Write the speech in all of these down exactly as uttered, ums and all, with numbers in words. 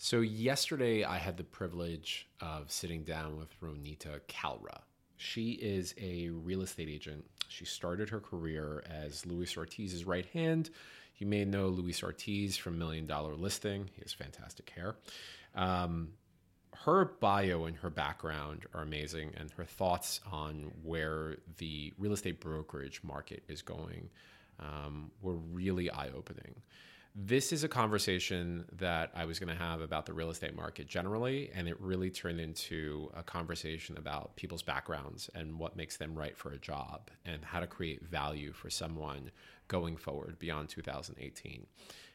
So yesterday I had the privilege of sitting down with Ronita Kalra. She is a real estate agent. She started her career as Luis Ortiz's right hand. You may know Luis Ortiz from Million Dollar Listing. He has fantastic hair. Um, her bio and her background are amazing, and her thoughts on where the real estate brokerage market is going um, were really eye-opening. This is a conversation that I was going to have about the real estate market generally, and it really turned into a conversation about people's backgrounds and what makes them right for a job and how to create value for someone going forward beyond two thousand eighteen.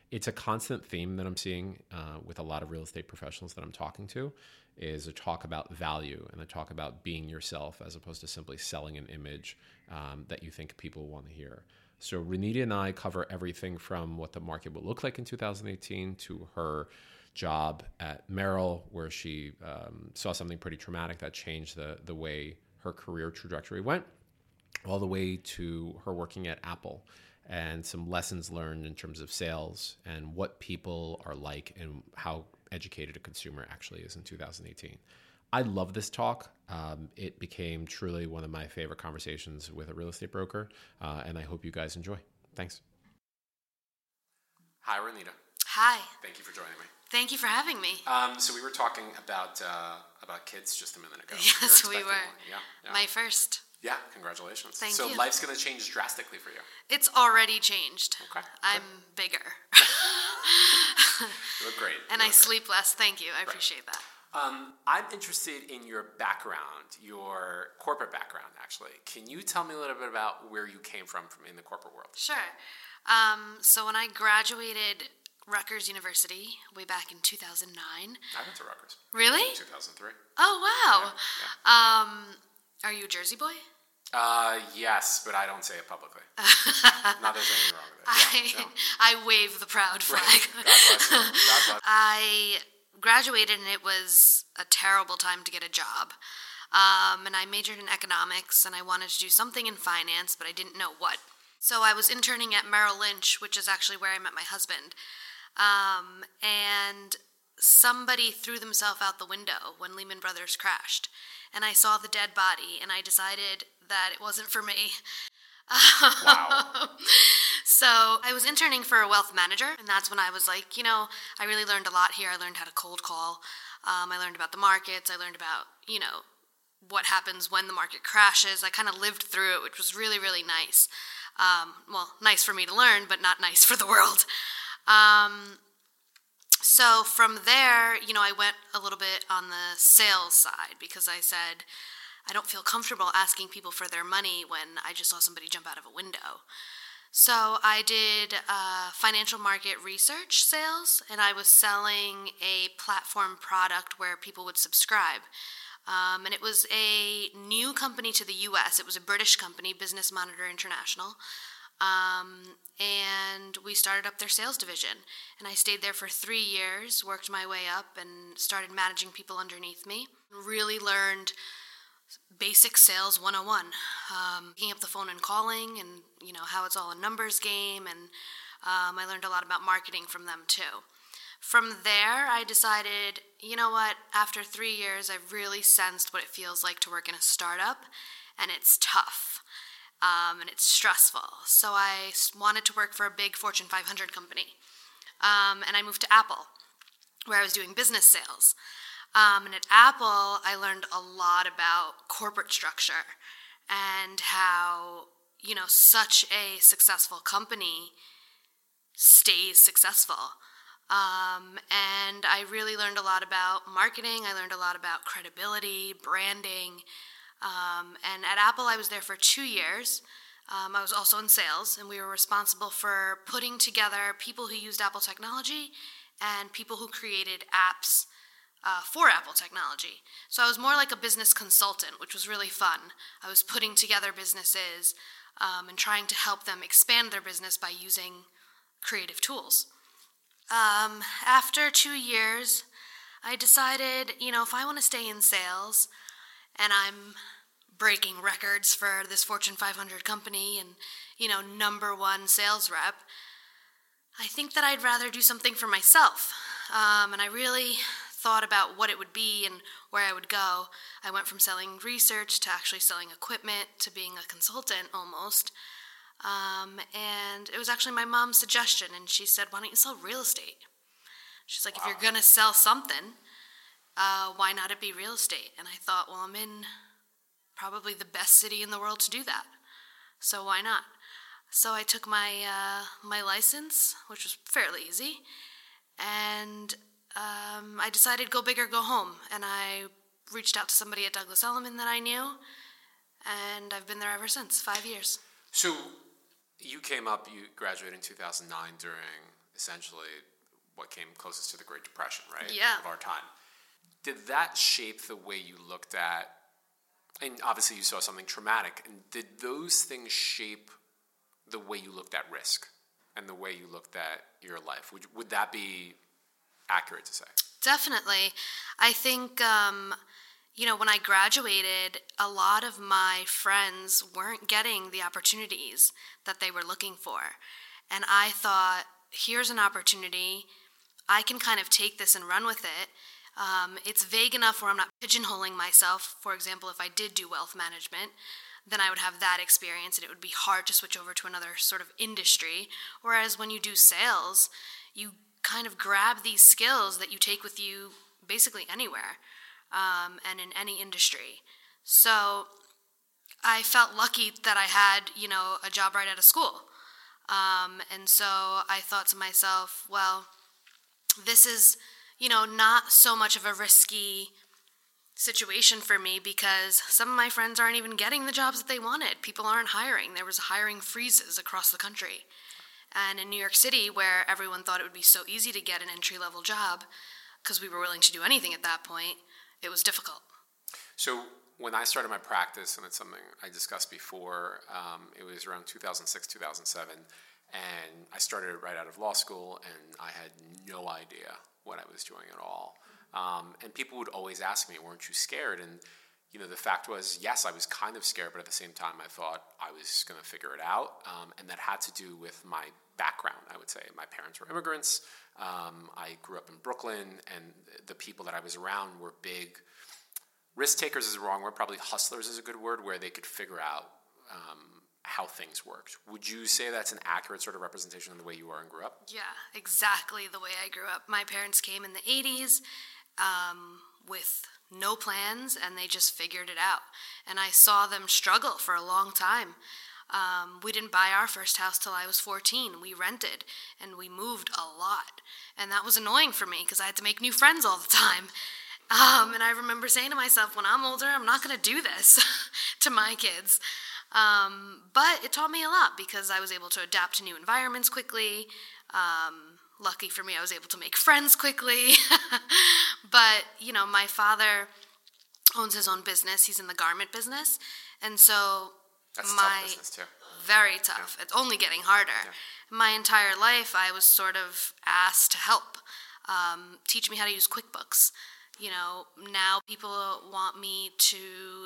It's a constant theme that I'm seeing uh, with a lot of real estate professionals that I'm talking to, is a talk about value and a talk about being yourself as opposed to simply selling an image um, that you think people want to hear. So Ronita and I cover everything from what the market will look like in two thousand eighteen to her job at Merrill, where she um, saw something pretty traumatic that changed the, the way her career trajectory went, all the way to her working at Apple and some lessons learned in terms of sales and what people are like and how educated a consumer actually is in two thousand eighteen. I love this talk. Um, it became truly one of my favorite conversations with a real estate broker, uh, and I hope you guys enjoy. Thanks. Hi, Ronita. Hi. Thank you for joining me. Thank you for having me. Um, so we were talking about uh, about kids just a minute ago. Yes, we were. Yeah, yeah. My first. Yeah, congratulations. Thank so you. So life's going to change drastically for you. It's already changed. Okay. I'm good. Bigger. You look great. And look I great. Sleep less. Thank you. I right. appreciate that. Um, I'm interested in your background, your corporate background, actually. Can you tell me a little bit about where you came from, from in the corporate world? Sure. Um, so when I graduated Rutgers University way back in two thousand nine. I went to Rutgers. Really? two thousand three. Oh, wow. Yeah, yeah. Um, are you a Jersey boy? Uh, yes, but I don't say it publicly. Not there's anything wrong with it. Yeah, I, no. I wave the proud flag. Right. God bless you. God bless you. I... graduated and it was a terrible time to get a job. Um, and I majored in economics and I wanted to do something in finance, but I didn't know what. So I was interning at Merrill Lynch, which is actually where I met my husband. Um, and somebody threw themselves out the window when Lehman Brothers crashed. And I saw the dead body and I decided that it wasn't for me. Wow. So I was interning for a wealth manager, and that's when I was like, you know, I really learned a lot here. I learned how to cold call. Um, I learned about the markets. I learned about, you know, what happens when the market crashes. I kind of lived through it, which was really, really nice. Um, well, nice for me to learn, but not nice for the world. Um, so from there, you know, I went a little bit on the sales side because I said, I don't feel comfortable asking people for their money when I just saw somebody jump out of a window. So I did uh, financial market research sales, and I was selling a platform product where people would subscribe. Um, and it was a new company to the U S. It was a British company, Business Monitor International. Um, and we started up their sales division. And I stayed there for three years, worked my way up, and started managing people underneath me. Really learned basic sales one oh one, um, picking up the phone and calling, and you know how it's all a numbers game, and um, I learned a lot about marketing from them too. From there, I decided, you know what, after three years, I've really sensed what it feels like to work in a startup, and it's tough, um, and it's stressful. So I wanted to work for a big Fortune five hundred company, um, and I moved to Apple, where I was doing business sales. Um, and at Apple, I learned a lot about corporate structure and how, you know, such a successful company stays successful. Um, and I really learned a lot about marketing. I learned a lot about credibility, branding. Um, and at Apple, I was there for two years. Um, I was also in sales, and we were responsible for putting together people who used Apple technology and people who created apps Uh, for Apple technology. So I was more like a business consultant, which was really fun. I was putting together businesses um, and trying to help them expand their business by using creative tools. Um, after two years, I decided, you know, if I want to stay in sales and I'm breaking records for this Fortune five hundred company and, you know, number one sales rep, I think that I'd rather do something for myself. um, and I really thought about what it would be and where I would go. I went from selling research to actually selling equipment to being a consultant almost. Um, and it was actually my mom's suggestion, and she said, "Why don't you sell real estate?" She's like, "Wow. If you're going to sell something, uh, why not it be real estate?" And I thought, well, I'm in probably the best city in the world to do that, so why not? So I took my uh, my license, which was fairly easy, and um, I decided go big or go home. And I reached out to somebody at Douglas Elliman that I knew, and I've been there ever since, five years. So you came up, you graduated in two thousand nine during essentially what came closest to the Great Depression, right? Yeah. Of our time. Did that shape the way you looked at, and obviously you saw something traumatic, and did those things shape the way you looked at risk and the way you looked at your life? Would, would that be accurate to say? Definitely. I think, um, you know, when I graduated, a lot of my friends weren't getting the opportunities that they were looking for. And I thought, here's an opportunity. I can kind of take this and run with it. Um, it's vague enough where I'm not pigeonholing myself. For example, if I did do wealth management, then I would have that experience, and it would be hard to switch over to another sort of industry. Whereas when you do sales, you kind of grab these skills that you take with you basically anywhere, um, and in any industry. So I felt lucky that I had, you know, a job right out of school. Um, and so I thought to myself, well, this is, you know, not so much of a risky situation for me, because some of my friends aren't even getting the jobs that they wanted. People aren't hiring. There was hiring freezes across the country. And in New York City, where everyone thought it would be so easy to get an entry-level job, because we were willing to do anything at that point, it was difficult. So when I started my practice, and it's something I discussed before, um, it was around two thousand six, two thousand seven, and I started right out of law school, and I had no idea what I was doing at all. Um, and people would always ask me, "Weren't you scared?" And, you know, the fact was, yes, I was kind of scared, but at the same time, I thought I was going to figure it out. Um, and that had to do with my background, I would say. My parents were immigrants. Um, I grew up in Brooklyn, and the people that I was around were big risk takers is the wrong word. Probably hustlers is a good word, where they could figure out um, how things worked. Would you say that's an accurate sort of representation of the way you were and grew up? Yeah, exactly the way I grew up. My parents came in the eighties. Um, with no plans, and they just figured it out. And I saw them struggle for a long time. Um, we didn't buy our first house till I was fourteen. We rented, and we moved a lot. And that was annoying for me, because I had to make new friends all the time. Um, and I remember saying to myself, when I'm older, I'm not going to do this to my kids. Um, but it taught me a lot, because I was able to adapt to new environments quickly. Um, Lucky for me, I was able to make friends quickly. But, you know, my father owns his own business. He's in the garment business. And so That's my... That's a tough business, too. Very tough. Yeah. It's only getting harder. Yeah. My entire life, I was sort of asked to help. Um, teach me how to use QuickBooks. You know, now people want me to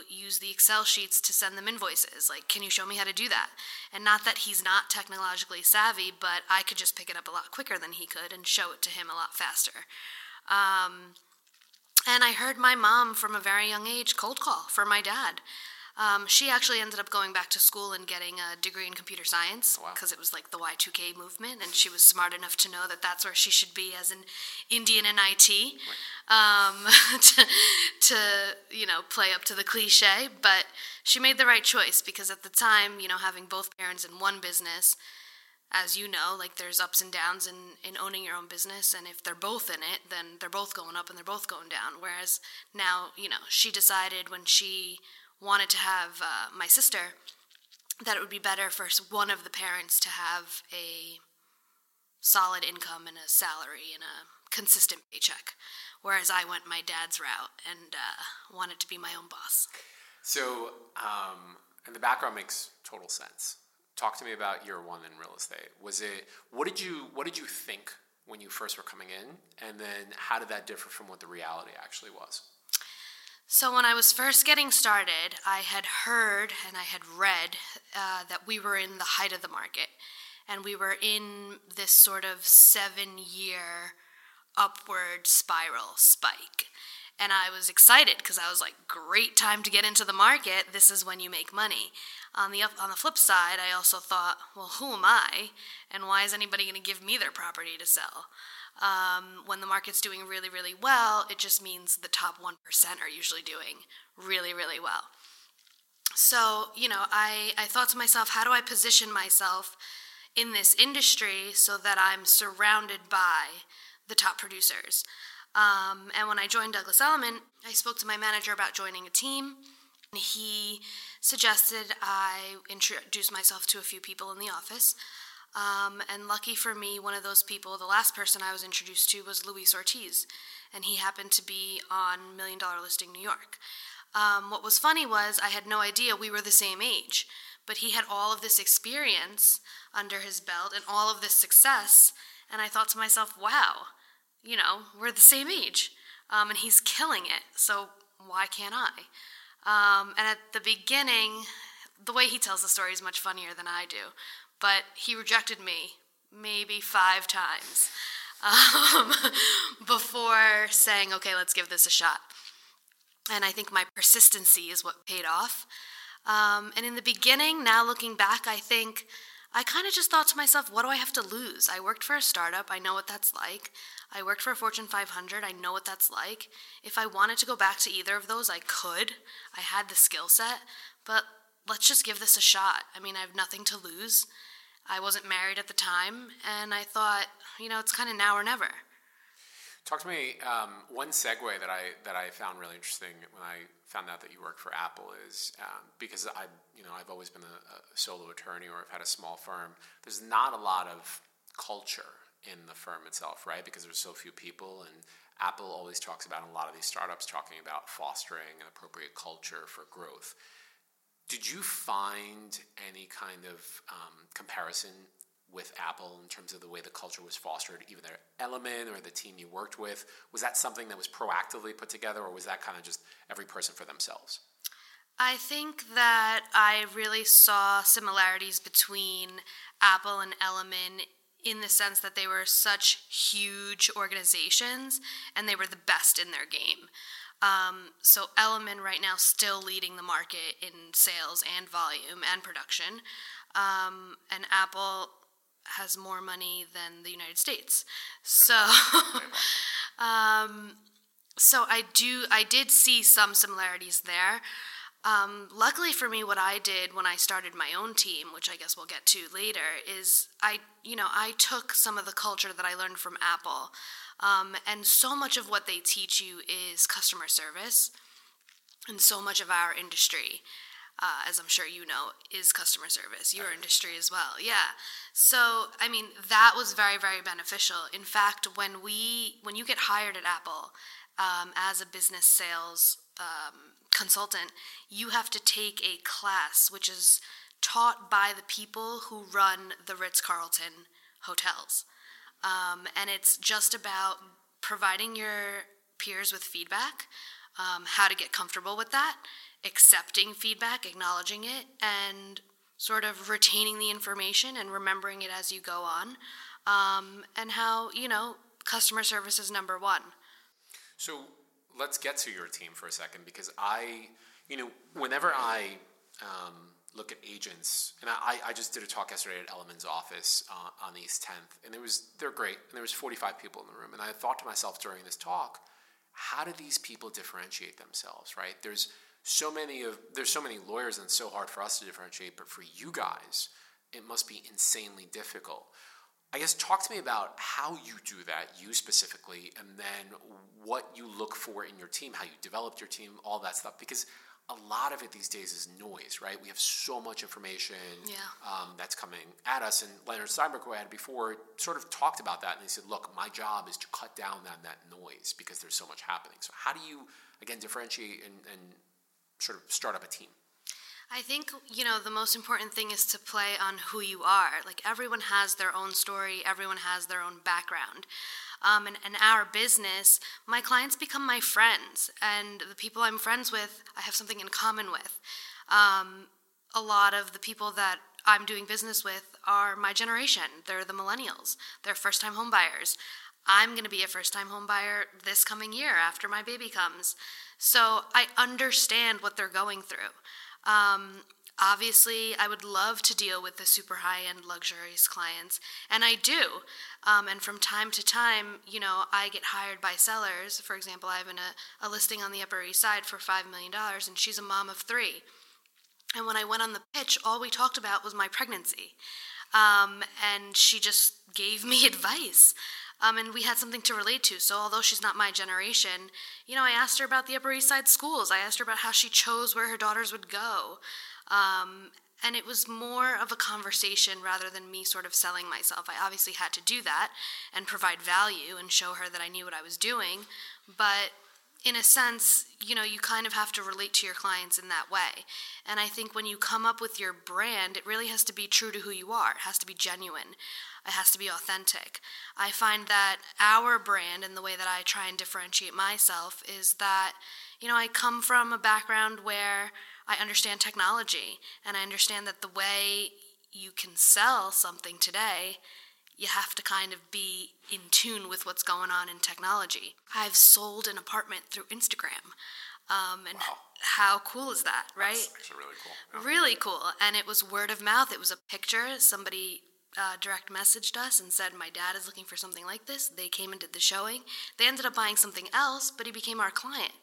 use the Excel sheets to send them invoices. Like, can you show me how to do that? And not that he's not technologically savvy, but I could just pick it up a lot quicker than he could and show it to him a lot faster. Um, and I heard my mom from a very young age cold call for my dad. Um, she actually ended up going back to school and getting a degree in computer science, because oh, wow. It was like the Y two K movement, and she was smart enough to know that that's where she should be as an Indian in I T, right. um, to, to, you know, play up to the cliche. But she made the right choice, because at the time, you know, having both parents in one business, as you know, like there's ups and downs in, in owning your own business, and if they're both in it, then they're both going up and they're both going down. Whereas now, you know, she decided when she wanted to have uh, my sister, that it would be better for one of the parents to have a solid income and a salary and a consistent paycheck, whereas I went my dad's route and uh, wanted to be my own boss. So, um, and the background makes total sense. Talk to me about year one in real estate. Was it, what did you, what did you think when you first were coming in, and then how did that differ from what the reality actually was? So when I was first getting started, I had heard and I had read uh, that we were in the height of the market, and we were in this sort of seven-year upward spiral spike. And I was excited because I was like, great time to get into the market. This is when you make money. On the, on the flip side, I also thought, well, who am I? And why is anybody going to give me their property to sell? Um, when the market's doing really, really well, it just means the top one percent are usually doing really, really well. So, you know, I, I thought to myself, how do I position myself in this industry so that I'm surrounded by the top producers? Um, and when I joined Douglas Elliman, I spoke to my manager about joining a team. He suggested I introduce myself to a few people in the office. Um, and lucky for me, one of those people, the last person I was introduced to was Luis Ortiz. And he happened to be on Million Dollar Listing New York. Um, what was funny was I had no idea we were the same age. But he had all of this experience under his belt and all of this success. And I thought to myself, wow. You know, we're the same age, um, and he's killing it, so why can't I? Um, and at the beginning, the way he tells the story is much funnier than I do, but he rejected me maybe five times um, before saying, okay, let's give this a shot. And I think my persistency is what paid off. Um, and in the beginning, now looking back, I think I kind of just thought to myself, what do I have to lose? I worked for a startup. I know what that's like. I worked for a Fortune five hundred. I know what that's like. If I wanted to go back to either of those, I could. I had the skill set, but let's just give this a shot. I mean, I have nothing to lose. I wasn't married at the time, and I thought, you know, it's kind of now or never. Talk to me. Um, one segue that I that I found really interesting when I found out that you worked for Apple is um, because I, you know, I've always been a, a solo attorney, or I've had a small firm. There's not a lot of culture in the firm itself, right? Because there's so few people, and Apple always talks about, and a lot of these startups talking about fostering an appropriate culture for growth. Did you find any kind of um, comparison with Apple in terms of the way the culture was fostered, even their element or the team you worked with? Was that something that was proactively put together, or was that kind of just every person for themselves? I think that I really saw similarities between Apple and Elliman in the sense that they were such huge organizations and they were the best in their game. Um, so Elliman right now still leading the market in sales and volume and production. Um, and Apple has more money than the United States. So um, so I do I did see some similarities there. Um, luckily for me, what I did when I started my own team, which I guess we'll get to later, is I you know I took some of the culture that I learned from Apple. Um, and so much of what they teach you is customer service, and so much of our industry, Uh, as I'm sure you know, is customer service, your industry as well. Yeah. So, I mean, that was very, very beneficial. In fact, when we, when you get hired at Apple um, as a business sales um, consultant, you have to take a class which is taught by the people who run the Ritz-Carlton hotels. Um, and it's just about providing your peers with feedback, um, how to get comfortable with that, accepting feedback, acknowledging it, and sort of retaining the information and remembering it as you go on, um, and how, you know, customer service is number one. So let's get to your team for a second, because I, you know, whenever I um, look at agents, and I, I just did a talk yesterday at Elliman's office uh, on East tenth, and it was they're great, and there was forty-five people in the room, and I thought to myself during this talk, how do these people differentiate themselves, right? There's So many of there's so many lawyers, and it's so hard for us to differentiate, but for you guys, it must be insanely difficult. I guess talk to me about how you do that, you specifically, and then what you look for in your team, how you developed your team, all that stuff, because a lot of it these days is noise, right? We have so much information yeah. um, that's coming at us, and Leonard Steinberg, who I had before, sort of talked about that, and he said, look, my job is to cut down on that noise because there's so much happening. So how do you, again, differentiate and, and sort of start up a team? I think, you know, the most important thing is to play on who you are. Like, everyone has their own story. Everyone has their own background. Um, and in our business, my clients become my friends. And the people I'm friends with, I have something in common with. Um, a lot of the people that I'm doing business with are my generation. They're the millennials. They're first-time homebuyers. I'm going to be a first-time home buyer this coming year after my baby comes. So I understand what they're going through. Um, obviously, I would love to deal with the super high-end luxurious clients, and I do. Um, and from time to time, you know, I get hired by sellers. For example, I have an, a, a listing on the Upper East Side for five million dollars, and she's a mom of three. And when I went on the pitch, all we talked about was my pregnancy. Um, and she just gave me advice. Um, and we had something to relate to. So although she's not my generation, you know, I asked her about the Upper East Side schools. I asked her about how she chose where her daughters would go. Um, and it was more of a conversation rather than me sort of selling myself. I obviously had to do that and provide value and show her that I knew what I was doing. But in a sense, you know, you kind of have to relate to your clients in that way. And I think when you come up with your brand, it really has to be true to who you are. It has to be genuine. It has to be authentic. I find that our brand and the way that I try and differentiate myself is that, you know, I come from a background where I understand technology, and I understand that the way you can sell something today, you have to kind of be in tune with what's going on in technology. I've sold an apartment through Instagram. Um, and wow. How cool is that, right? That's actually really cool. Yeah. Really cool. And it was word of mouth. It was a picture. Somebody uh, direct messaged us and said, my dad is looking for something like this. They came and did the showing. They ended up buying something else, but he became our client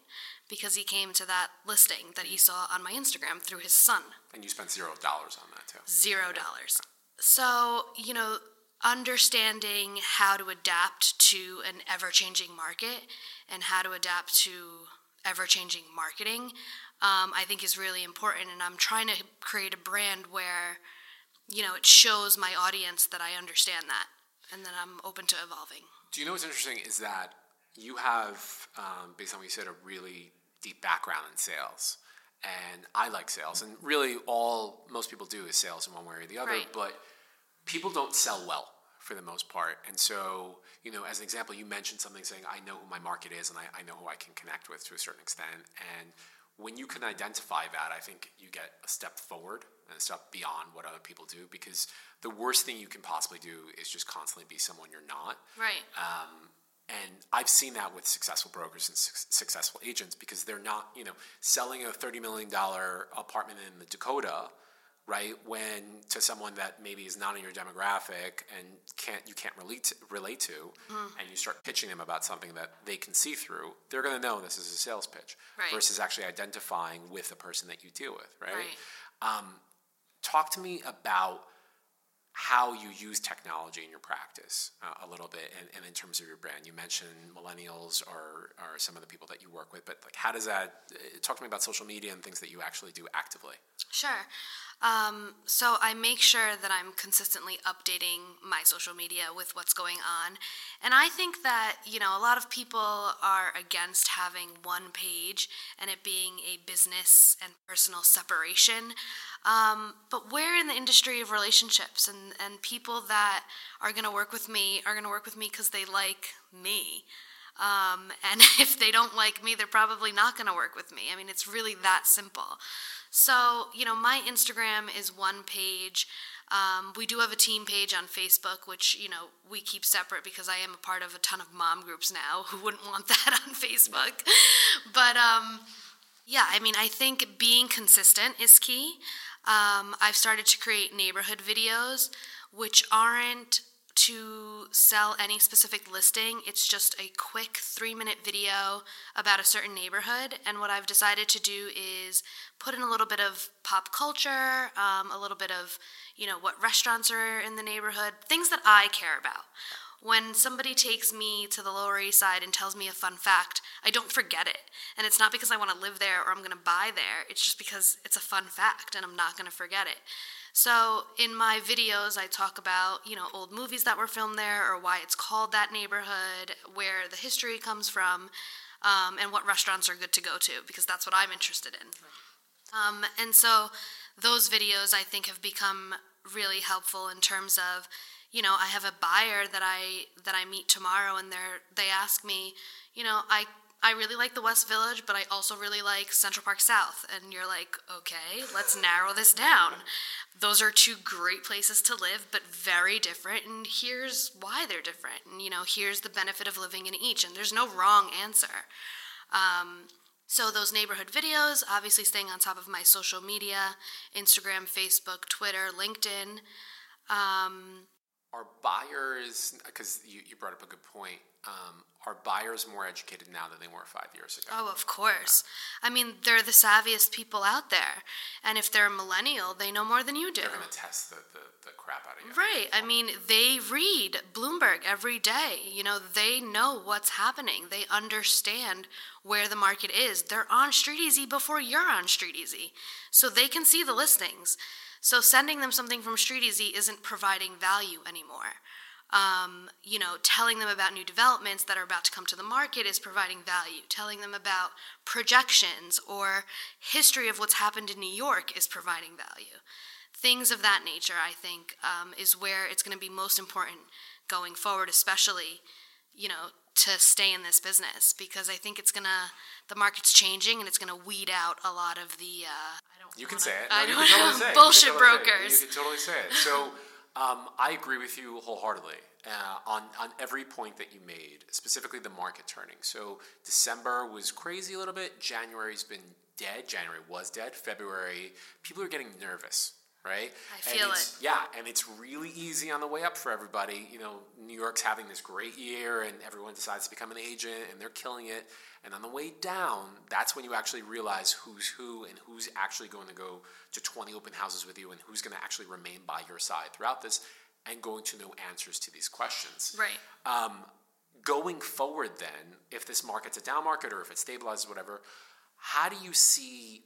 because he came to that listing that he saw on my Instagram through his son. And you spent zero dollars on that, too. Zero dollars. Yeah. So, you know, understanding how to adapt to an ever-changing market and how to adapt to ever-changing marketing, um, I think is really important. And I'm trying to create a brand where, you know, it shows my audience that I understand that and that I'm open to evolving. Do you know what's interesting is that you have, um, based on what you said, a really deep background in sales. And I like sales. And really all most people do is sales in one way or the other. Right. But people don't sell well, for the most part. And so, you know, as an example, you mentioned something saying, I know who my market is and I, I know who I can connect with to a certain extent. And when you can identify that, I think you get a step forward and a step beyond what other people do, because the worst thing you can possibly do is just constantly be someone you're not. Right. Um, and I've seen that with successful brokers and su- successful agents, because they're not, you know, selling a thirty million dollars apartment in the Dakota, right, when to someone that maybe is not in your demographic and can't you can't relate to, relate to, mm. and you start pitching them about something that they can see through, they're going to know this is a sales pitch, right, versus actually identifying with the person that you deal with, right? right. Um, talk to me about how you use technology in your practice uh, a little bit, and, and in terms of your brand. You mentioned millennials are, are some of the people that you work with, but like, how does that – talk to me about social media and things that you actually do actively. Sure. Um, so I make sure that I'm consistently updating my social media with what's going on. And I think that, you know, a lot of people are against having one page and it being a business and personal separation. Um, but we're in the industry of relationships, and, and people that are going to work with me are going to work with me because they like me. Um, and if they don't like me, they're probably not going to work with me. I mean, it's really that simple. So, you know, my Instagram is one page. Um, we do have a team page on Facebook, which, you know, we keep separate because I am a part of a ton of mom groups now who wouldn't want that on Facebook. But, um, yeah, I mean, I think being consistent is key. Um, I've started to create neighborhood videos, which aren't to sell any specific listing. It's just a quick three-minute video about a certain neighborhood. And what I've decided to do is put in a little bit of pop culture, um, a little bit of, you know, what restaurants are in the neighborhood, things that I care about. When somebody takes me to the Lower East Side and tells me a fun fact, I don't forget it. And it's not because I want to live there or I'm going to buy there. It's just because it's a fun fact and I'm not going to forget it. So in my videos, I talk about, you know, old movies that were filmed there or why it's called that neighborhood, where the history comes from, um, and what restaurants are good to go to, because that's what I'm interested in. Um, and so those videos, I think, have become really helpful in terms of, you know, I have a buyer that I that I meet tomorrow, and they're they ask me, you know, I I really like the West Village, but I also really like Central Park South. And you're like, okay, let's narrow this down. Those are two great places to live, but very different. And here's why they're different. And, you know, here's the benefit of living in each. And there's no wrong answer. Um, so those neighborhood videos, obviously staying on top of my social media, Instagram, Facebook, Twitter, LinkedIn. Um, are buyers, because you, you brought up a good point, um, are buyers more educated now than they were five years ago? Oh, of course. Yeah. I mean, they're the savviest people out there. And if they're a millennial, they know more than you do. They're going to test the, the, the crap out of you. Right. I mean, they read Bloomberg every day. You know, they know what's happening. They understand where the market is. They're on StreetEasy before you're on StreetEasy. So they can see the listings. So sending them something from StreetEasy isn't providing value anymore. Um, you know, telling them about new developments that are about to come to the market is providing value. Telling them about projections or history of what's happened in New York is providing value. Things of that nature, I think, um, is where it's going to be most important going forward, especially, you know, to stay in this business. Because I think it's going to, the market's changing and it's going to weed out a lot of the... Uh, You can say it. No, I don't you totally know. Bullshit you totally brokers. You can totally say it. So um, I agree with you wholeheartedly uh, on, on every point that you made, specifically the market turning. So December was crazy a little bit. January's been dead. January was dead. February, people are getting nervous, right? I feel and it. Yeah, and it's really easy on the way up for everybody. You know, New York's having this great year, and everyone decides to become an agent, and they're killing it. And on the way down, that's when you actually realize who's who and who's actually going to go to twenty open houses with you and who's going to actually remain by your side throughout this and going to know answers to these questions. Right. Um, going forward then, if this market's a down market or if it stabilizes, whatever, how do you see,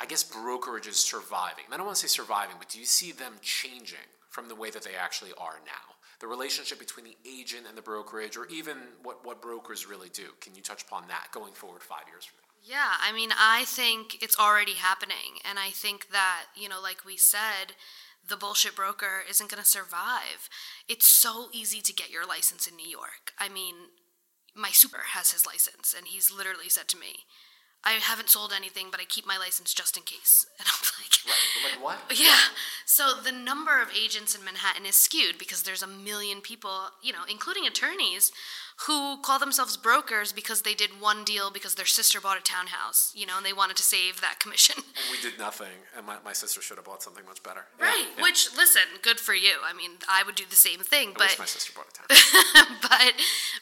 I guess, brokerages surviving? And I don't want to say surviving, but do you see them changing from the way that they actually are now? The relationship between the agent and the brokerage, or even what, what brokers really do. Can you touch upon that going forward five years from now? Yeah, I mean, I think it's already happening. And I think that, you know, like we said, the bullshit broker isn't going to survive. It's so easy to get your license in New York. I mean, my super has his license, and he's literally said to me, I haven't sold anything, but I keep my license just in case. And I'm like... Right. Like what? Yeah. So the number of agents in Manhattan is skewed because there's a million people, you know, including attorneys, who call themselves brokers because they did one deal because their sister bought a townhouse, you know, and they wanted to save that commission. And we did nothing, and my, my sister should have bought something much better. Right. Yeah. Which, listen, good for you. I mean, I would do the same thing, but... I wish my sister bought a townhouse. But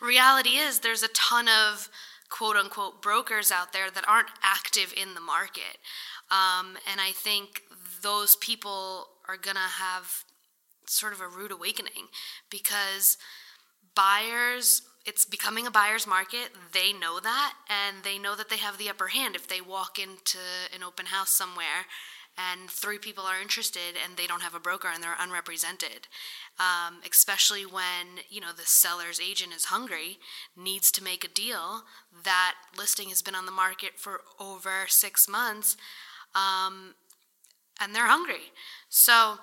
reality is there's a ton of... quote-unquote brokers out there that aren't active in the market. Um, and I think those people are going to have sort of a rude awakening because buyers, it's becoming a buyer's market. They know that, and they know that they have the upper hand if they walk into an open house somewhere and three people are interested and they don't have a broker and they're unrepresented, um, especially when, you know, the seller's agent is hungry, needs to make a deal. That listing has been on the market for over six months, um, and they're hungry. So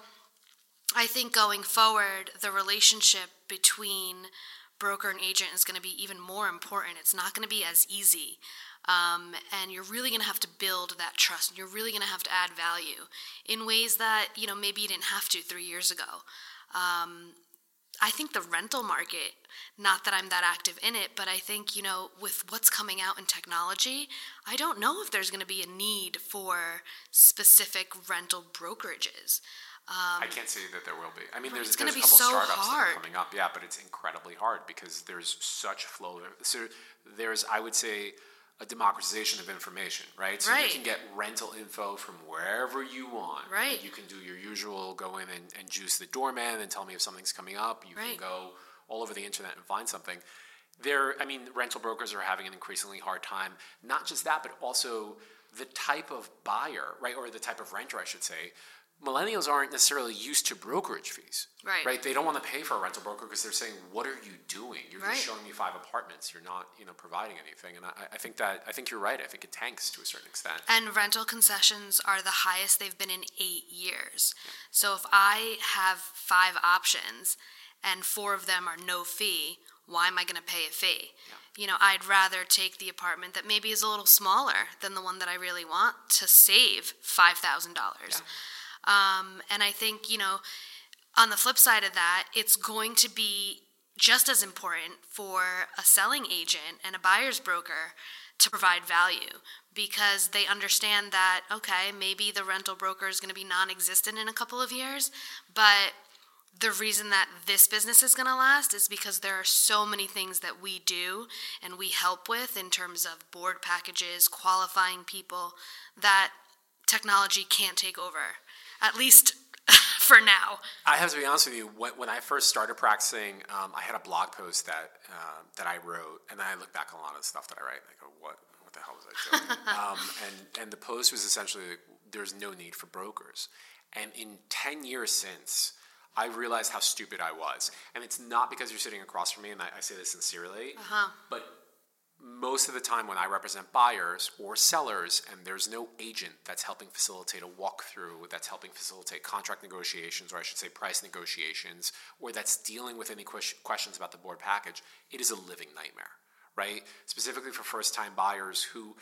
I think going forward, the relationship between broker and agent is going to be even more important. It's not going to be as easy. Um, and you're really going to have to build that trust. And you're really going to have to add value in ways that, you know, maybe you didn't have to three years ago. Um, I think the rental market, not that I'm that active in it, but I think, you know, with what's coming out in technology, I don't know if there's going to be a need for specific rental brokerages. Um, I can't say that there will be. I mean, there's, it's there's a couple so startups hard. that are coming up, yeah, but it's incredibly hard because there's such flow. So there's, I would say... a democratization of information, right? So right. You can get rental info from wherever you want. Right. You can do your usual go in and, and juice the doorman and tell me if something's coming up. You right. can go all over the internet and find something. There, I mean, rental brokers are having an increasingly hard time. Not just that, but also the type of buyer, right, or the type of renter, I should say. Millennials aren't necessarily used to brokerage fees. Right. Right? They don't want to pay for a rental broker because they're saying, what are you doing? You're right. just showing me five apartments. You're not, you know, providing anything. And I, I think that I think you're right. I think it tanks to a certain extent. And rental concessions are the highest they've been in eight years. Yeah. So if I have five options and four of them are no fee, why am I going to pay a fee? Yeah. you know, I'd rather take the apartment that maybe is a little smaller than the one that I really want to save five thousand dollars. Yeah. Um, and I think, you know, on the flip side of that, it's going to be just as important for a selling agent and a buyer's broker to provide value, because they understand that, okay, maybe the rental broker is going to be non-existent in a couple of years, but the reason that this business is going to last is because there are so many things that we do and we help with in terms of board packages, qualifying people, that technology can't take over, at least for now. I have to be honest with you. When I first started practicing, um, I had a blog post that uh, that I wrote, and then I look back on a lot of the stuff that I write, and I go, what, what the hell was I doing? um, and, and the post was essentially, like, there's no need for brokers. And in ten years since, I realized how stupid I was. And it's not because you're sitting across from me, and I, I say this sincerely, uh-huh. but most of the time when I represent buyers or sellers and there's no agent that's helping facilitate a walkthrough, that's helping facilitate contract negotiations, or I should say price negotiations, or that's dealing with any que- questions about the board package, it is a living nightmare, right? Specifically for first-time buyers who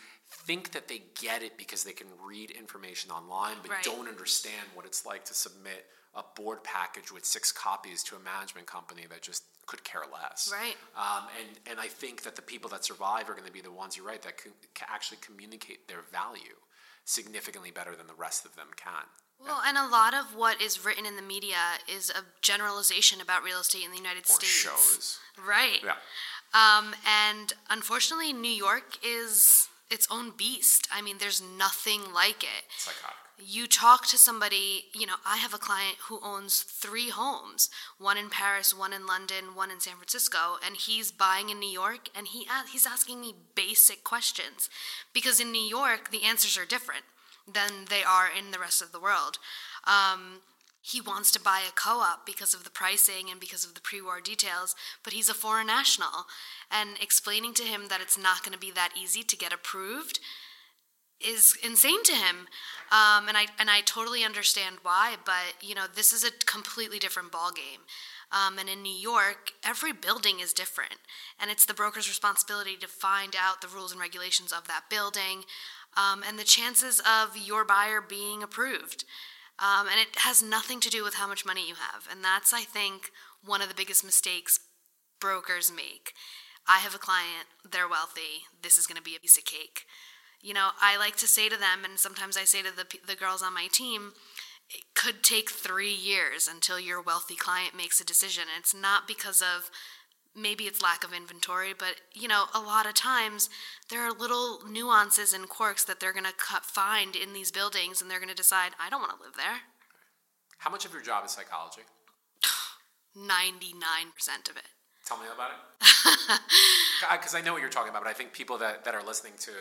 think that they get it because they can read information online but right. don't understand what it's like to submit a board package with six copies to a management company that just could care less. Right. Um, and, and I think that the people that survive are going to be the ones, you're right, that can, can actually communicate their value significantly better than the rest of them can. Well, yeah. And a lot of what is written in the media is a generalization about real estate in the United or States. Shows. Right. Yeah. Um, and unfortunately, New York is its own beast. I mean, there's nothing like it. Psychotic. You talk to somebody, you know, I have a client who owns three homes, one in Paris, one in London, one in San Francisco, and he's buying in New York, and he he's asking me basic questions, because in New York, the answers are different than they are in the rest of the world. Um, he wants to buy a co-op because of the pricing and because of the pre-war details, but he's a foreign national, and explaining to him that it's not going to be that easy to get approved is insane to him, um, and I and I totally understand why. But you know, this is a completely different ballgame. Um, and in New York, every building is different, and it's the broker's responsibility to find out the rules and regulations of that building, um, and the chances of your buyer being approved. Um, and it has nothing to do with how much money you have, and that's, I think, one of the biggest mistakes brokers make. I have a client; they're wealthy. This is going to be a piece of cake. You know, I like to say to them, and sometimes I say to the the girls on my team, it could take three years until your wealthy client makes a decision. And it's not because of, maybe it's lack of inventory, but, you know, a lot of times there are little nuances and quirks that they're going to find in these buildings, and they're going to decide, I don't want to live there. How much of your job is psychology? ninety-nine percent of it. Tell me about it. Because I know what you're talking about, but I think people that, that are listening to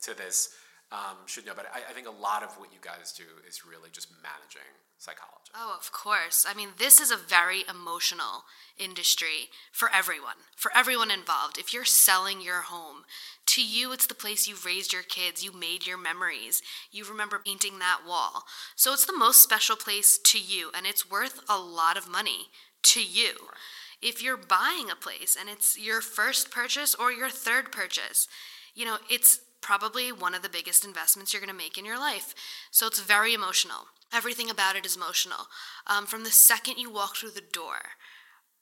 to this um, should know. But I, I think a lot of what you guys do is really just managing psychology. Oh, of course. I mean, this is a very emotional industry for everyone, for everyone involved. If you're selling your home, to you, it's the place you raised your kids, you made your memories, you remember painting that wall. So it's the most special place to you, and it's worth a lot of money to you. Right. If you're buying a place and it's your first purchase or your third purchase, you know, it's probably one of the biggest investments you're going to make in your life. So it's very emotional. Everything about it is emotional. Um, from the second you walk through the door,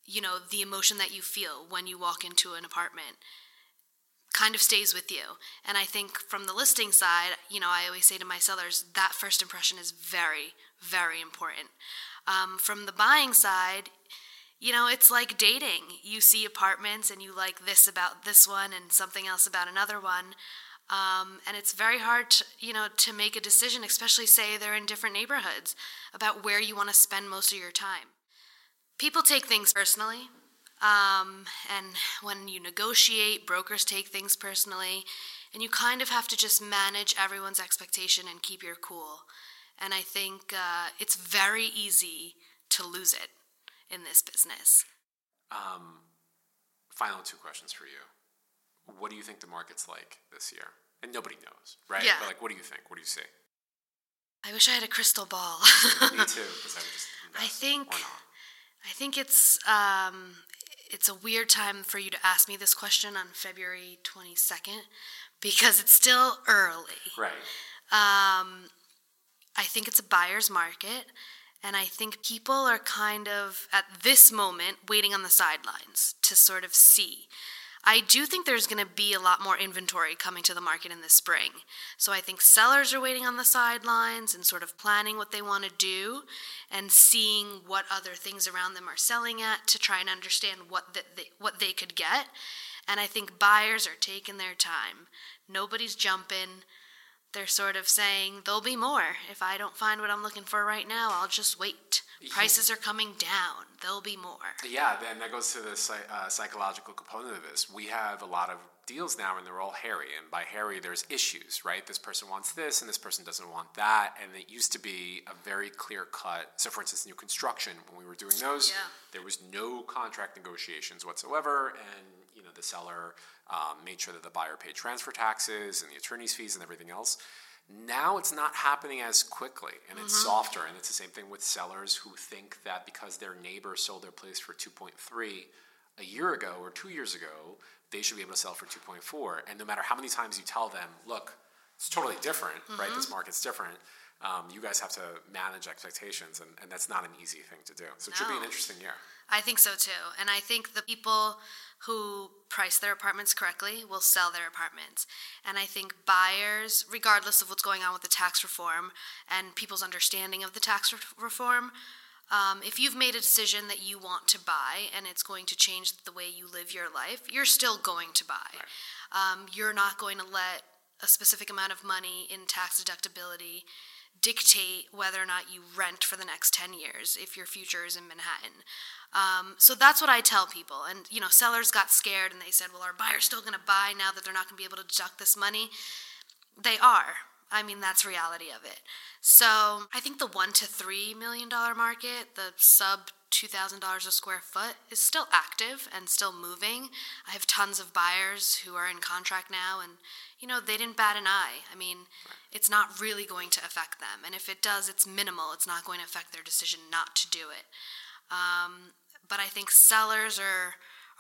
you know, the emotion that you feel when you walk into an apartment kind of stays with you. And I think from the listing side, you know, I always say to my sellers, that first impression is very, very important. Um, from the buying side, you know, it's like dating. You see apartments and you like this about this one and something else about another one. Um, and it's very hard, to, you know, to make a decision, especially say they're in different neighborhoods, about where you want to spend most of your time. People take things personally. Um, and when you negotiate, brokers take things personally. And you kind of have to just manage everyone's expectation and keep your cool. And I think uh, it's very easy to lose it in this business. Um, final two questions for you. What do you think the market's like this year? And nobody knows, right? Yeah. But like, what do you think? What do you see? I wish I had a crystal ball. Me too, because I would just invest. I think, or not. I think it's um, it's a weird time for you to ask me this question on February twenty-second because it's still early. Right. Um, I think it's a buyer's market, and I think people are kind of, at this moment, waiting on the sidelines to sort of see. I do think there's going to be a lot more inventory coming to the market in the spring. So I think sellers are waiting on the sidelines and sort of planning what they want to do and seeing what other things around them are selling at to try and understand what the, the, what they could get. And I think buyers are taking their time. Nobody's jumping. They're sort of saying, there'll be more. If I don't find what I'm looking for right now, I'll just wait. Prices are coming down. There'll be more. Yeah, and that goes to the uh, psychological component of this. We have a lot of deals now, and they're all hairy. And by hairy, there's issues, right? This person wants this, and this person doesn't want that. And it used to be a very clear-cut. So, for instance, new construction, when we were doing those, yeah. there was no contract negotiations whatsoever. And, you know, the seller um, made sure that the buyer paid transfer taxes and the attorney's fees and everything else. Now it's not happening as quickly, and it's mm-hmm. softer, and it's the same thing with sellers who think that because their neighbor sold their place for two point three a year ago or two years ago, they should be able to sell for two point four. And no matter how many times you tell them, look, it's totally different, mm-hmm. right? This market's different. Um, you guys have to manage expectations, and, and that's not an easy thing to do. So it no. should be an interesting year. I think so, too. And I think the people who price their apartments correctly will sell their apartments. And I think buyers, regardless of what's going on with the tax reform and people's understanding of the tax re- reform, um, if you've made a decision that you want to buy and it's going to change the way you live your life, you're still going to buy. Right. Um, you're not going to let a specific amount of money in tax deductibility dictate whether or not you rent for the next ten years if your future is in Manhattan. Um, so that's what I tell people. And, you know, sellers got scared and they said, well, are buyers still going to buy now that they're not going to be able to deduct this money? They are. I mean, that's reality of it. So I think the one to three million dollars market, the sub two thousand dollars a square foot, is still active and still moving. I have tons of buyers who are in contract now, and, you know, they didn't bat an eye. I mean, right. it's not really going to affect them. And if it does, it's minimal. It's not going to affect their decision not to do it. Um, but I think sellers are,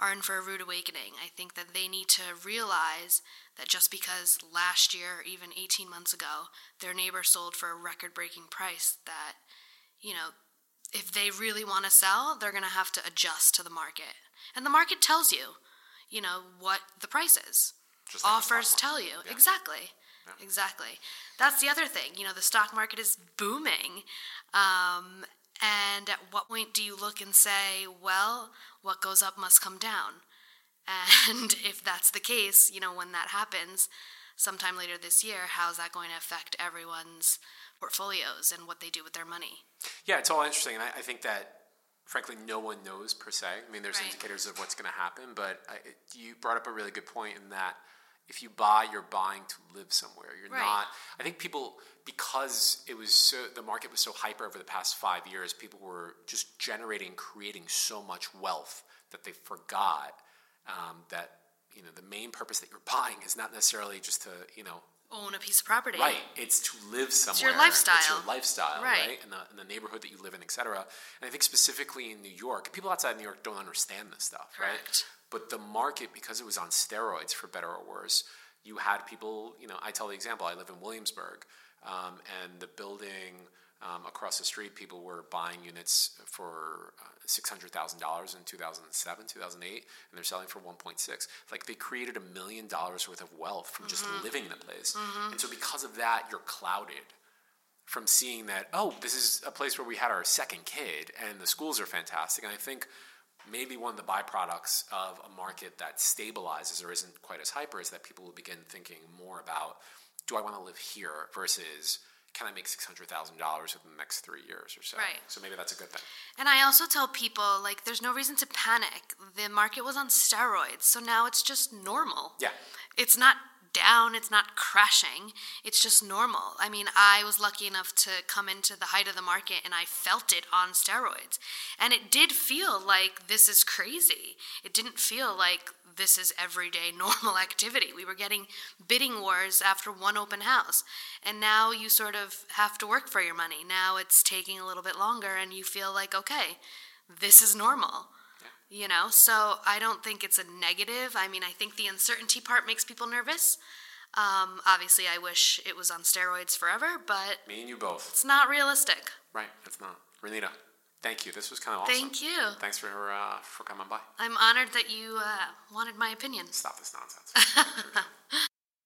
are in for a rude awakening. I think that they need to realize that just because last year or even eighteen months ago, their neighbor sold for a record-breaking price, that, you know, if they really want to sell, they're going to have to adjust to the market. And the market tells you, you know, what the price is. Just like offers tell you. Yeah. Exactly. Yeah. Exactly. That's the other thing. You know, the stock market is booming. Um, and at what point do you look and say, well, what goes up must come down? And if that's the case, you know, when that happens sometime later this year, how's that going to affect everyone's portfolios and what they do with their money? Yeah, it's all interesting. And I, I think that, frankly, no one knows per se. I mean, there's right. indicators of what's going to happen, but I, it, you brought up a really good point in that if you buy, you're buying to live somewhere. You're right. not, I think people, because it was so, the market was so hyper over the past five years, people were just generating, creating so much wealth that they forgot um, that, you know, the main purpose that you're buying is not necessarily just to, you know, own a piece of property. Right. It's to live somewhere. It's your lifestyle. It's your lifestyle, right? right? And, the, and the neighborhood that you live in, et cetera. And I think specifically in New York, people outside of New York don't understand this stuff, Correct. right? But the market, because it was on steroids, for better or worse, you had people, you know, I tell the example, I live in Williamsburg, um, and the building um, across the street, people were buying units for six hundred thousand dollars in two thousand seven, two thousand eight, and they're selling for one point six. Like, they created a million dollars worth of wealth from mm-hmm. just living in the place. Mm-hmm. And so because of that, you're clouded from seeing that, oh, this is a place where we had our second kid, and the schools are fantastic. And I think maybe one of the byproducts of a market that stabilizes or isn't quite as hyper is that people will begin thinking more about, do I want to live here versus can I make six hundred thousand dollars within the next three years or so? Right. So maybe that's a good thing. And I also tell people, like, there's no reason to panic. The market was on steroids, so now it's just normal. Yeah. It's not down. It's not crashing. It's just normal. I mean, I was lucky enough to come into the height of the market, and I felt it on steroids. And it did feel like this is crazy. It didn't feel like this is everyday normal activity. We were getting bidding wars after one open house. And now you sort of have to work for your money. Now it's taking a little bit longer and you feel like, okay, this is normal. Yeah. you know, so I don't think it's a negative. I mean, I think the uncertainty part makes people nervous. Um, obviously, I wish it was on steroids forever, but... Me and you both. It's not realistic. Right, it's not. Ronita, thank you. This was kind of awesome. Thank you. Thanks for uh, for coming by. I'm honored that you uh, wanted my opinion. Stop this nonsense.